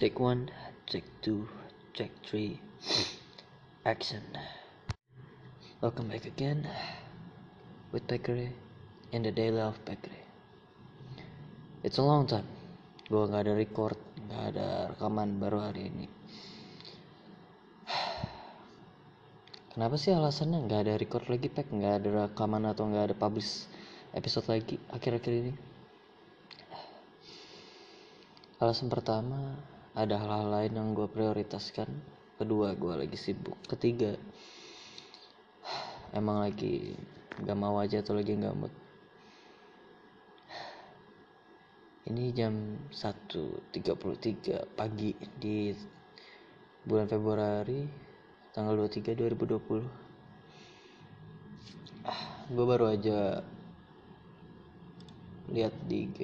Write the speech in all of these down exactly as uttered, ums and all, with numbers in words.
Take one, take two, take three. Action. Welcome back again with Peckery in the daily of Peckery. It's a long time. Gua nggak ada record, nggak ada rekaman baru hari ini. Kenapa sih alasannya nggak ada record lagi, Pek? Nggak ada rekaman atau nggak ada publish episode lagi akhir-akhir ini? Alasan pertama, ada hal-hal lain yang gue prioritaskan. Kedua, gue lagi sibuk. Ketiga, emang lagi nggak mau aja atau lagi nggak mood. Ini jam satu tiga puluh tiga pagi di bulan Februari tanggal dua puluh tiga dua ribu dua puluh. ah, Gue baru aja lihat di I G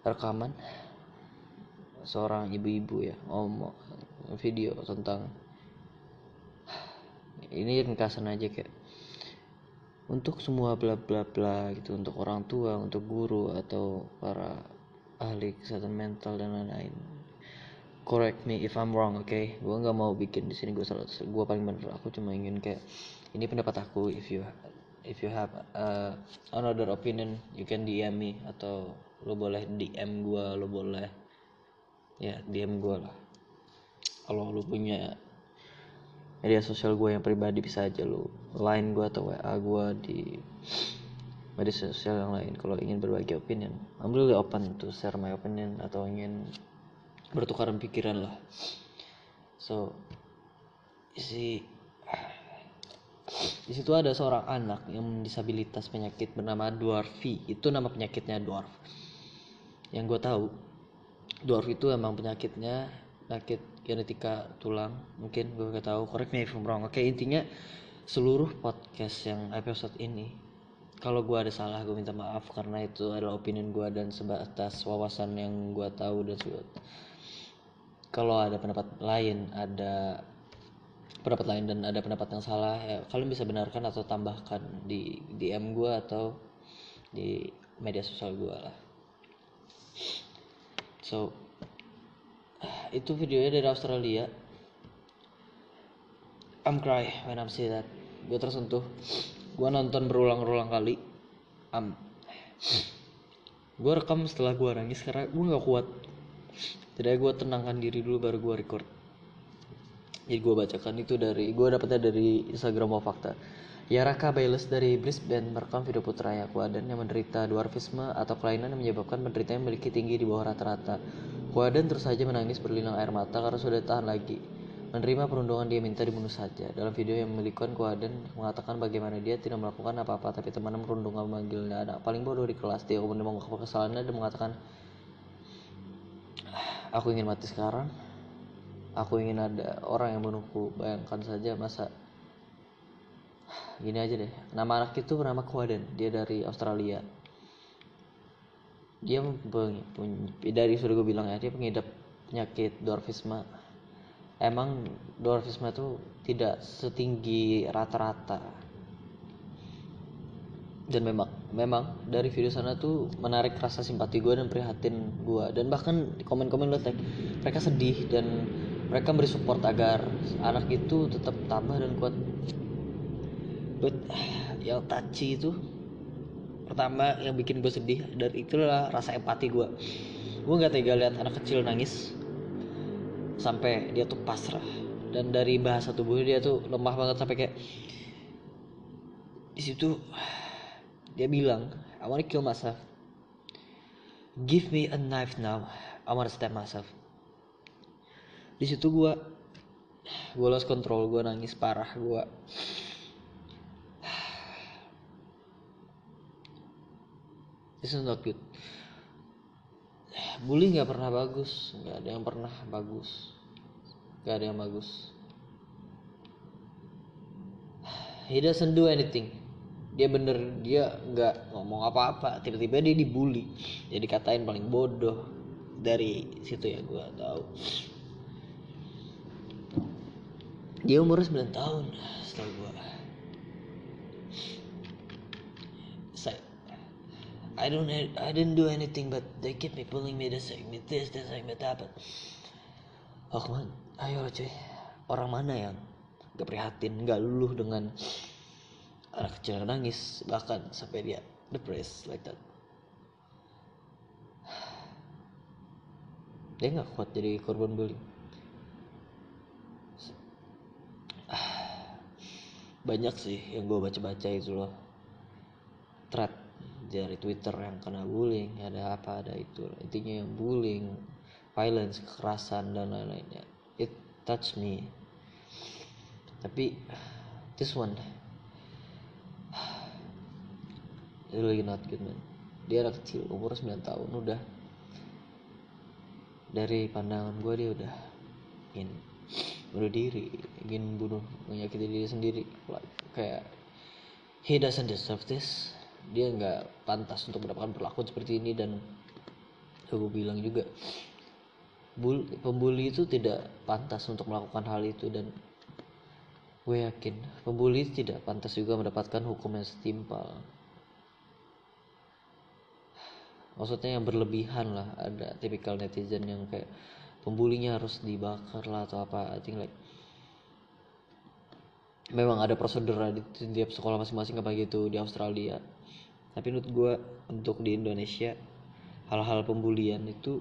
rekaman seorang ibu-ibu ya, ngomong video tentang ini, ringkasan aja kayak untuk semua bla bla bla gitu, untuk orang tua, untuk guru atau para ahli kesehatan mental dan lain-lain. Correct me if I'm wrong, oke? Okay? Gue nggak mau bikin di sini gue salah, gue paling benar. Aku cuma ingin kayak ini pendapat aku. If you if you have uh, another opinion, you can D M me, atau lo boleh D M gue, lo boleh ya D M gue lah. Kalau lo punya media sosial gue yang pribadi bisa aja lo line gue atau W A gue di media sosial yang lain. Kalau ingin berbagi opinion, I'm really open to share my opinion atau ingin bertukaran pikiran lah. So isi di situ ada seorang anak yang disabilitas penyakit bernama dwarfi. Itu nama penyakitnya, dwarf. Yang gue tahu dwarf itu emang penyakitnya penyakit genetika tulang. Mungkin gue gak tahu. Correct me if I'm wrong. Oke, intinya seluruh podcast yang episode ini, kalau gue ada salah gue minta maaf karena itu adalah opinion gue dan sebatas wawasan yang gue tahu. Dan sebatas kalau ada pendapat lain, ada pendapat lain dan ada pendapat yang salah, ya kalian bisa benarkan atau tambahkan di D M gue atau di media sosial gue lah. So, itu videonya dari Australia. I'm cry when I see that. Gue tersentuh. Gue nonton berulang-ulang kali. Am, um, gue rekam setelah gue nangis karena gue nggak kuat. Jadi gue tenangkan diri dulu baru gue record. Jadi gue bacakan itu dari, gue dapetnya dari Instagram Wafakta. Yara Bayless dari Brisbane merekam video putranya Quaden yang menderita dwarfisme atau kelainan yang menyebabkan penderitanya memiliki tinggi di bawah rata-rata. Quaden terus saja menangis berlinang air mata karena sudah tahan lagi. Menerima perundungan, dia minta dibunuh saja. Dalam video yang memilikkan, Quaden mengatakan bagaimana dia tidak melakukan apa-apa, tapi temannya merundungkan memanggilnya anak paling bodoh di kelas. Dia kemudian mengungkapkan kesalahannya dan mengatakan, aku ingin mati sekarang. Aku ingin ada orang yang bunuhku. Bayangkan saja masa gini aja deh. Nama anak itu bernama Quaden. Dia dari Australia. Dia peng, pun, dari sudah gue bilang ya, dia pengidap penyakit dwarfisme. Emang dwarfisme itu tidak setinggi rata-rata. Dan memang memang dari video sana tuh menarik rasa simpati gue dan prihatin gue, dan bahkan komen-komen lo tag mereka sedih dan mereka beri support agar anak itu tetap tabah dan kuat. But yang touchy itu pertama yang bikin gue sedih, dan itulah rasa empati gue. Gue nggak tega lihat anak kecil nangis sampai dia tuh pasrah, dan dari bahasa tubuhnya dia tuh lemah banget sampai kayak di situ. Dia bilang, I wanna kill myself. Give me a knife now. I wanna stab myself. Di situ gue, gue lost control, gue nangis parah, gue. This is not good. Bully nggak pernah bagus, nggak ada yang pernah bagus, nggak ada yang bagus. He doesn't do anything. Dia bener, dia nggak ngomong apa-apa, tiba-tiba dia dibully, dia dikatain paling bodoh. Dari situ ya gue tahu dia umurnya sembilan tahun. Setelah gue, I don't, I didn't do anything, but they kept me pulling me, this like me, this, this like me, that, but Hokman, ayo cuy, orang mana yang gak prihatin, gak luluh dengan anak kecil yang nangis, bahkan sampai dia depressed like that. Dia gak kuat jadi korban bullying. Banyak sih yang gue baca-baca itu loh, thread dari Twitter yang kena bullying, ada apa, ada itu, intinya yang bullying, violence, kekerasan dan lain-lainnya. It touched me. Tapi this one it's really not good, man. Dia anak kecil, umur sembilan tahun udah. Dari pandangan gue dia udah in bunuh diri, ingin bunuh, menyakiti diri sendiri. Kayak he doesn't deserve this. Dia nggak pantas untuk mendapatkan perlakuan seperti ini. Dan gue bilang juga, bul- pembuli itu tidak pantas untuk melakukan hal itu. Dan gue yakin pembuli tidak pantas juga mendapatkan hukum yang setimpal. Maksudnya yang berlebihan lah. Ada tipikal netizen yang kayak pembulinya harus dibakar lah atau apa. I think like memang ada prosedur di tiap sekolah masing-masing apa gitu di Australia. Tapi menurut gue untuk di Indonesia hal-hal pembulian itu,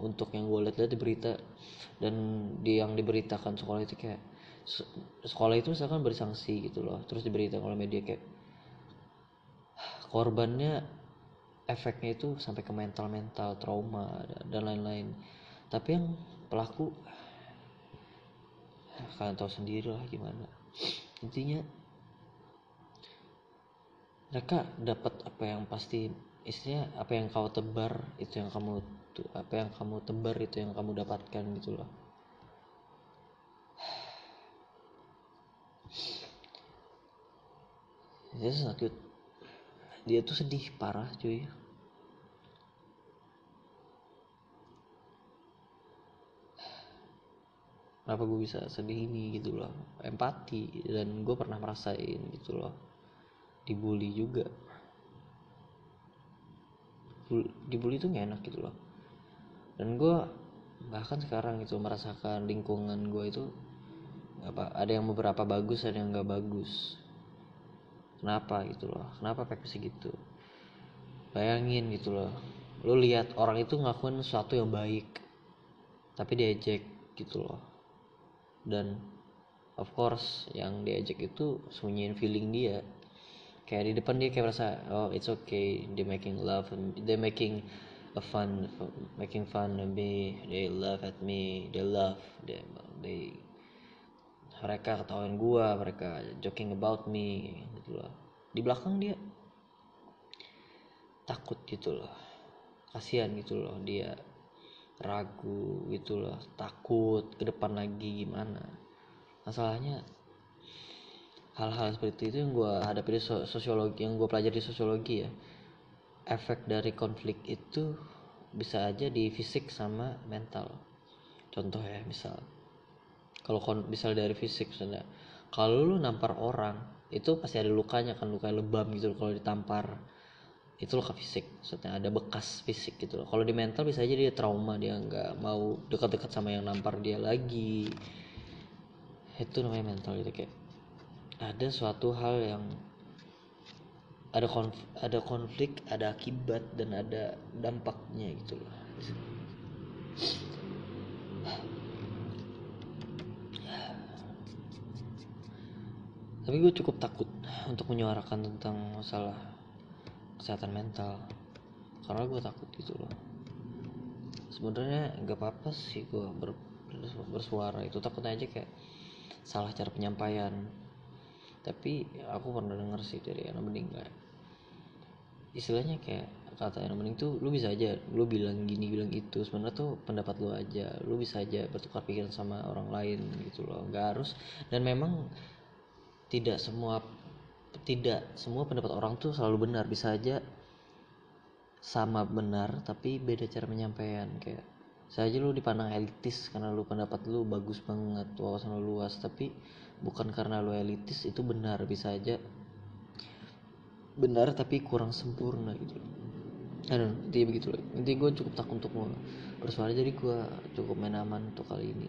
untuk yang gue lihat-lihat di berita dan di yang diberitakan sekolah itu, kayak sekolah itu misalkan beri sanksi gitu loh, terus diberitakan oleh media kayak korbannya efeknya itu sampai ke mental-mental, trauma dan lain-lain. Tapi yang pelaku kalian tahu sendiri lah gimana. Intinya mereka dapat apa yang pasti, istilahnya apa yang kau tebar itu yang kamu tuh, apa yang kamu tebar itu yang kamu dapatkan gitu loh. This is not good. Dia tuh sedih parah cuy. Kenapa gue bisa sedih ini gitu loh. Empati, dan gue pernah merasain gitu loh. Dibully juga. Dibully tuh gak enak gitu loh. Dan gue bahkan sekarang gitu merasakan lingkungan gue itu apa, ada yang beberapa bagus, ada yang gak bagus. Kenapa gitu loh, kenapa pakai segitu. Bayangin gitu loh, lu lihat orang itu ngakuin sesuatu yang baik tapi diejek gitu loh. Dan of course yang diejek itu sembunyiin feeling dia. Kayak di depan dia kayak merasa oh it's okay, they making love, they making a fun, making fun of me, they laugh at me, they love them, they, mereka ketahuin gua, mereka joking about me gitu loh. Di belakang dia takut gitu loh, kasihan gitu loh, dia ragu gitu loh, takut ke depan lagi gimana. Masalahnya hal-hal seperti itu yang gua hadapi di sosiologi, yang gua pelajari di sosiologi ya, efek dari konflik itu bisa aja di fisik sama mental. Contoh ya, misal kalau misal dari fisik, misalnya kalau lu nampar orang itu pasti ada lukanya kan, luka lebam gitu kalau ditampar, itu luka fisik, maksudnya ada bekas fisik gitu loh. Kalau di mental bisa aja dia trauma, dia nggak mau dekat-dekat sama yang nampar dia lagi. Itu namanya mental gitu, kayak ada suatu hal yang ada konflik, ada konflik, ada akibat dan ada dampaknya gitu loh. Tapi gue cukup takut untuk menyuarakan tentang masalah kesehatan mental karena gue takut gitu loh. Sebenarnya gak apa-apa sih gue ber, bersuara itu, takutnya aja kayak salah cara penyampaian. Tapi aku pernah denger sih dari Anna Bening kayak istilahnya kayak kata Anna Bening tuh, lu bisa aja lu bilang gini bilang itu, sebenarnya tuh pendapat lu aja, lu bisa aja bertukar pikiran sama orang lain gitu loh, nggak harus. Dan memang tidak semua tidak semua pendapat orang tuh selalu benar, bisa aja sama benar tapi beda cara penyampaian. Kayak saya aja lu dipandang elitis karena lu pendapat lu bagus banget, wawasan lu luas, tapi bukan karena lu elitis itu benar. Bisa aja benar tapi kurang sempurna gitu. Aduh, nanti begitu loh. Nanti gue cukup takut untuk bersuara, jadi gue cukup main aman untuk kali ini.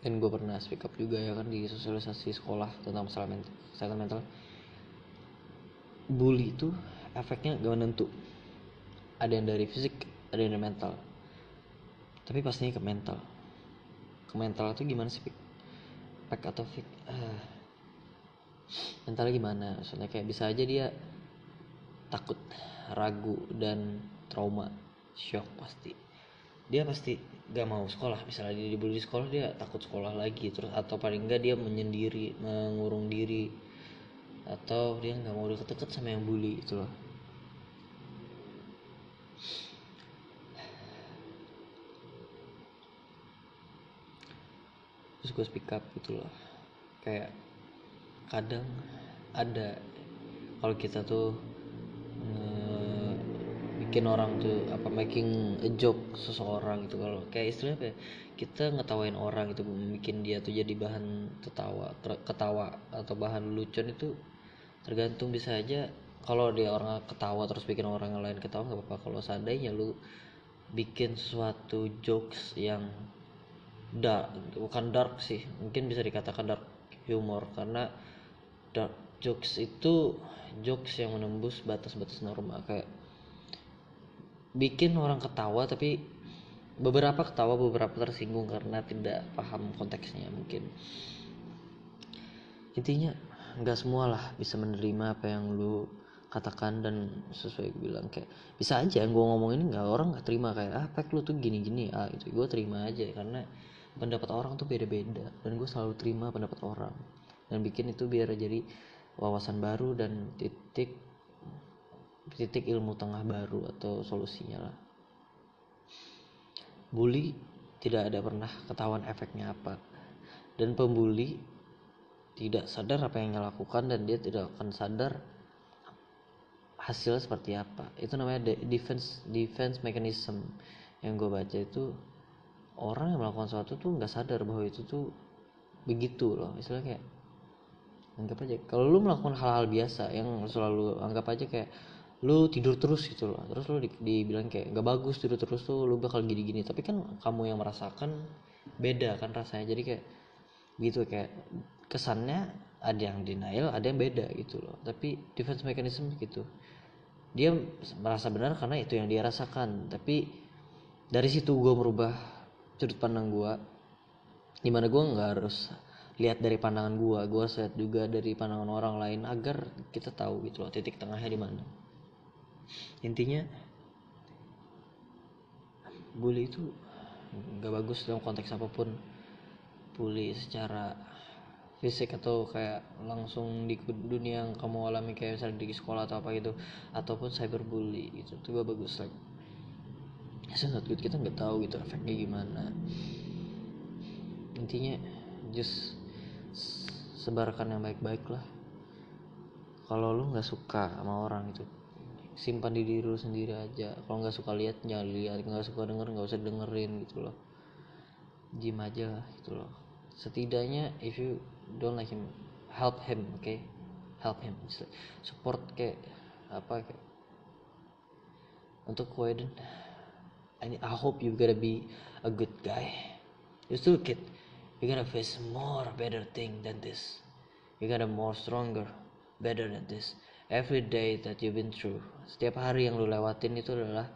Dan gue pernah speak up juga ya kan di sosialisasi sekolah tentang masalah mental, kesehatan mental. Bully itu efeknya gak menentu. Ada yang dari fisik, ada yang dari mental. Tapi pastinya ke mental. Ke mental itu gimana sih? Pack atau fake? Uh. Mentalnya gimana? Soalnya kayak bisa aja dia takut, ragu, dan trauma, shock pasti. Dia pasti gak mau sekolah. Misalnya dia dibully di sekolah, dia takut sekolah lagi terus, atau paling enggak dia menyendiri, mengurung diri, atau dia gak mau deket-deket sama yang bully gitu loh. Terus gue speak up gitu loh. Kayak kadang ada kalau kita tuh uh, bikin orang tuh apa making a joke seseorang gitu, kalau kayak istilahnya kayak kita ngetawain orang gitu, bikin dia tuh jadi bahan tertawa ter- ketawa atau bahan lucuan. Itu tergantung, bisa aja kalau dia orang ketawa terus bikin orang lain ketawa nggak apa-apa. Kalau seandainya lu bikin sesuatu jokes yang dark, bukan dark sih, mungkin bisa dikatakan dark humor, karena dark jokes itu jokes yang menembus batas-batas norma. Kayak bikin orang ketawa tapi beberapa ketawa, beberapa tersinggung karena tidak paham konteksnya mungkin. Intinya nggak semualah bisa menerima apa yang lu katakan, dan sesuai gue bilang kayak bisa aja yang gue ngomongin nggak, orang nggak terima, kayak ah Pek lu tuh gini-gini, ah itu gue terima aja karena pendapat orang tuh beda-beda, dan gue selalu terima pendapat orang dan bikin itu biar jadi wawasan baru dan titik titik ilmu tengah baru atau solusinya lah. Bully tidak ada pernah ketahuan efeknya apa, dan pembuli tidak sadar apa yang dia lakukan, dan dia tidak akan sadar hasilnya seperti apa. Itu namanya defense defense mechanism. Yang gue baca itu orang yang melakukan sesuatu tuh nggak sadar bahwa itu tuh begitu loh. Istilahnya kayak anggap aja kalau lu melakukan hal-hal biasa yang selalu, anggap aja kayak lu tidur terus gitu loh, terus lu di, dibilang kayak nggak bagus tidur terus tuh, lu bakal gini-gini. Tapi kan kamu yang merasakan beda kan rasanya, jadi kayak gitu, kayak kesannya ada yang denial, ada yang beda gitu loh. Tapi defense mechanism gitu, dia merasa benar karena itu yang dia rasakan. Tapi dari situ gue merubah sudut pandang gue, dimana gue nggak harus lihat dari pandangan gue, gue lihat juga dari pandangan orang lain agar kita tahu gitu loh titik tengahnya di mana. Intinya bully itu nggak bagus dalam konteks apapun, bully secara fisik atau kayak langsung di dunia yang kamu alami kayak misalnya di sekolah atau apa gitu, ataupun cyberbully gitu, itu gak bagus lagi. Sesuatu kita nggak tahu gitu efeknya gimana. Intinya just sebarkan yang baik-baik lah. Kalau lu nggak suka sama orang itu, simpan di diri lu sendiri aja. Kalau nggak suka lihat, jangan lihat. Nggak suka denger, nggak usah dengerin gitu loh. Diam aja lah gitu loh. Setidaknya if you don't like him, help him, okay? Help him, support kayak apa kayak untuk Quaden. I hope you're gonna be a good guy. You're still a kid. You're gonna face more better thing than this. You're gonna more stronger, better than this. Every day that you've been through, setiap hari yang lu lewatin itu adalah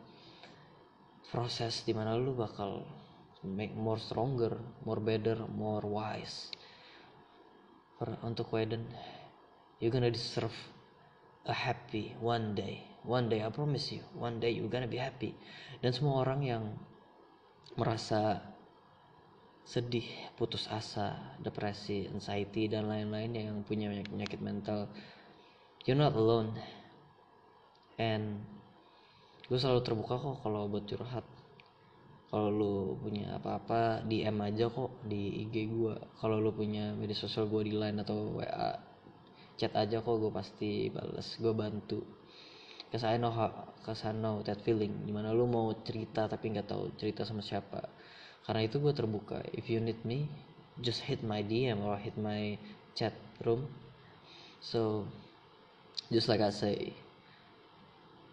proses dimana lu bakal make more stronger, more better, more wise. For, untuk Quaden, you're gonna deserve a happy one day. One day I promise you, one day you gonna be happy. Dan semua orang yang merasa sedih, putus asa, depresi, anxiety dan lain-lain yang punya penyakit mental, you're not alone. And gue selalu terbuka kok kalau buat curhat. Kalau lu punya apa-apa, D M aja kok di I G gue. Kalau lu punya media sosial gue di Line atau W A, chat aja kok, gue pasti balas, gue bantu. Cause I know, cause I know that feeling dimana lu mau cerita tapi nggak tahu cerita sama siapa. Karena itu gue terbuka. If you need me, just hit my D M or hit my chat room. So just like I say,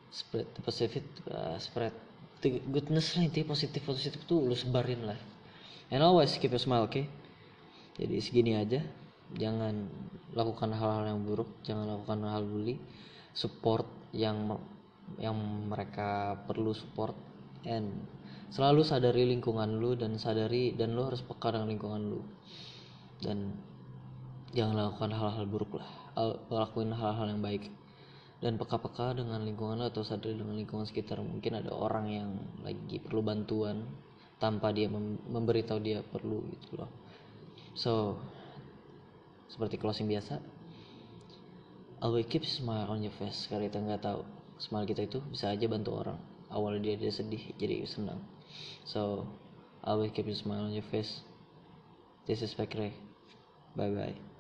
spread the positive, uh, spread the goodness lah, intinya positif positif tuh lu sebarin lah. And always keep your smile, okay? Jadi segini aja, jangan lakukan hal-hal yang buruk, jangan lakukan hal bully, support yang yang mereka perlu support, and selalu sadari lingkungan lu dan sadari dan lu harus peka dengan lingkungan lu, dan jangan lakukan hal-hal buruk lah, lakuin hal-hal yang baik dan peka-peka dengan lingkungan lu atau sadari dengan lingkungan sekitar. Mungkin ada orang yang lagi perlu bantuan tanpa dia mem- memberitahu dia perlu gitu loh. So seperti closing biasa, always keep smile on your face, karena kita nggak tahu smile kita itu bisa aja bantu orang. Awalnya dia dia sedih jadi senang. So always keep your smile on your face. This is Peckery. Bye bye.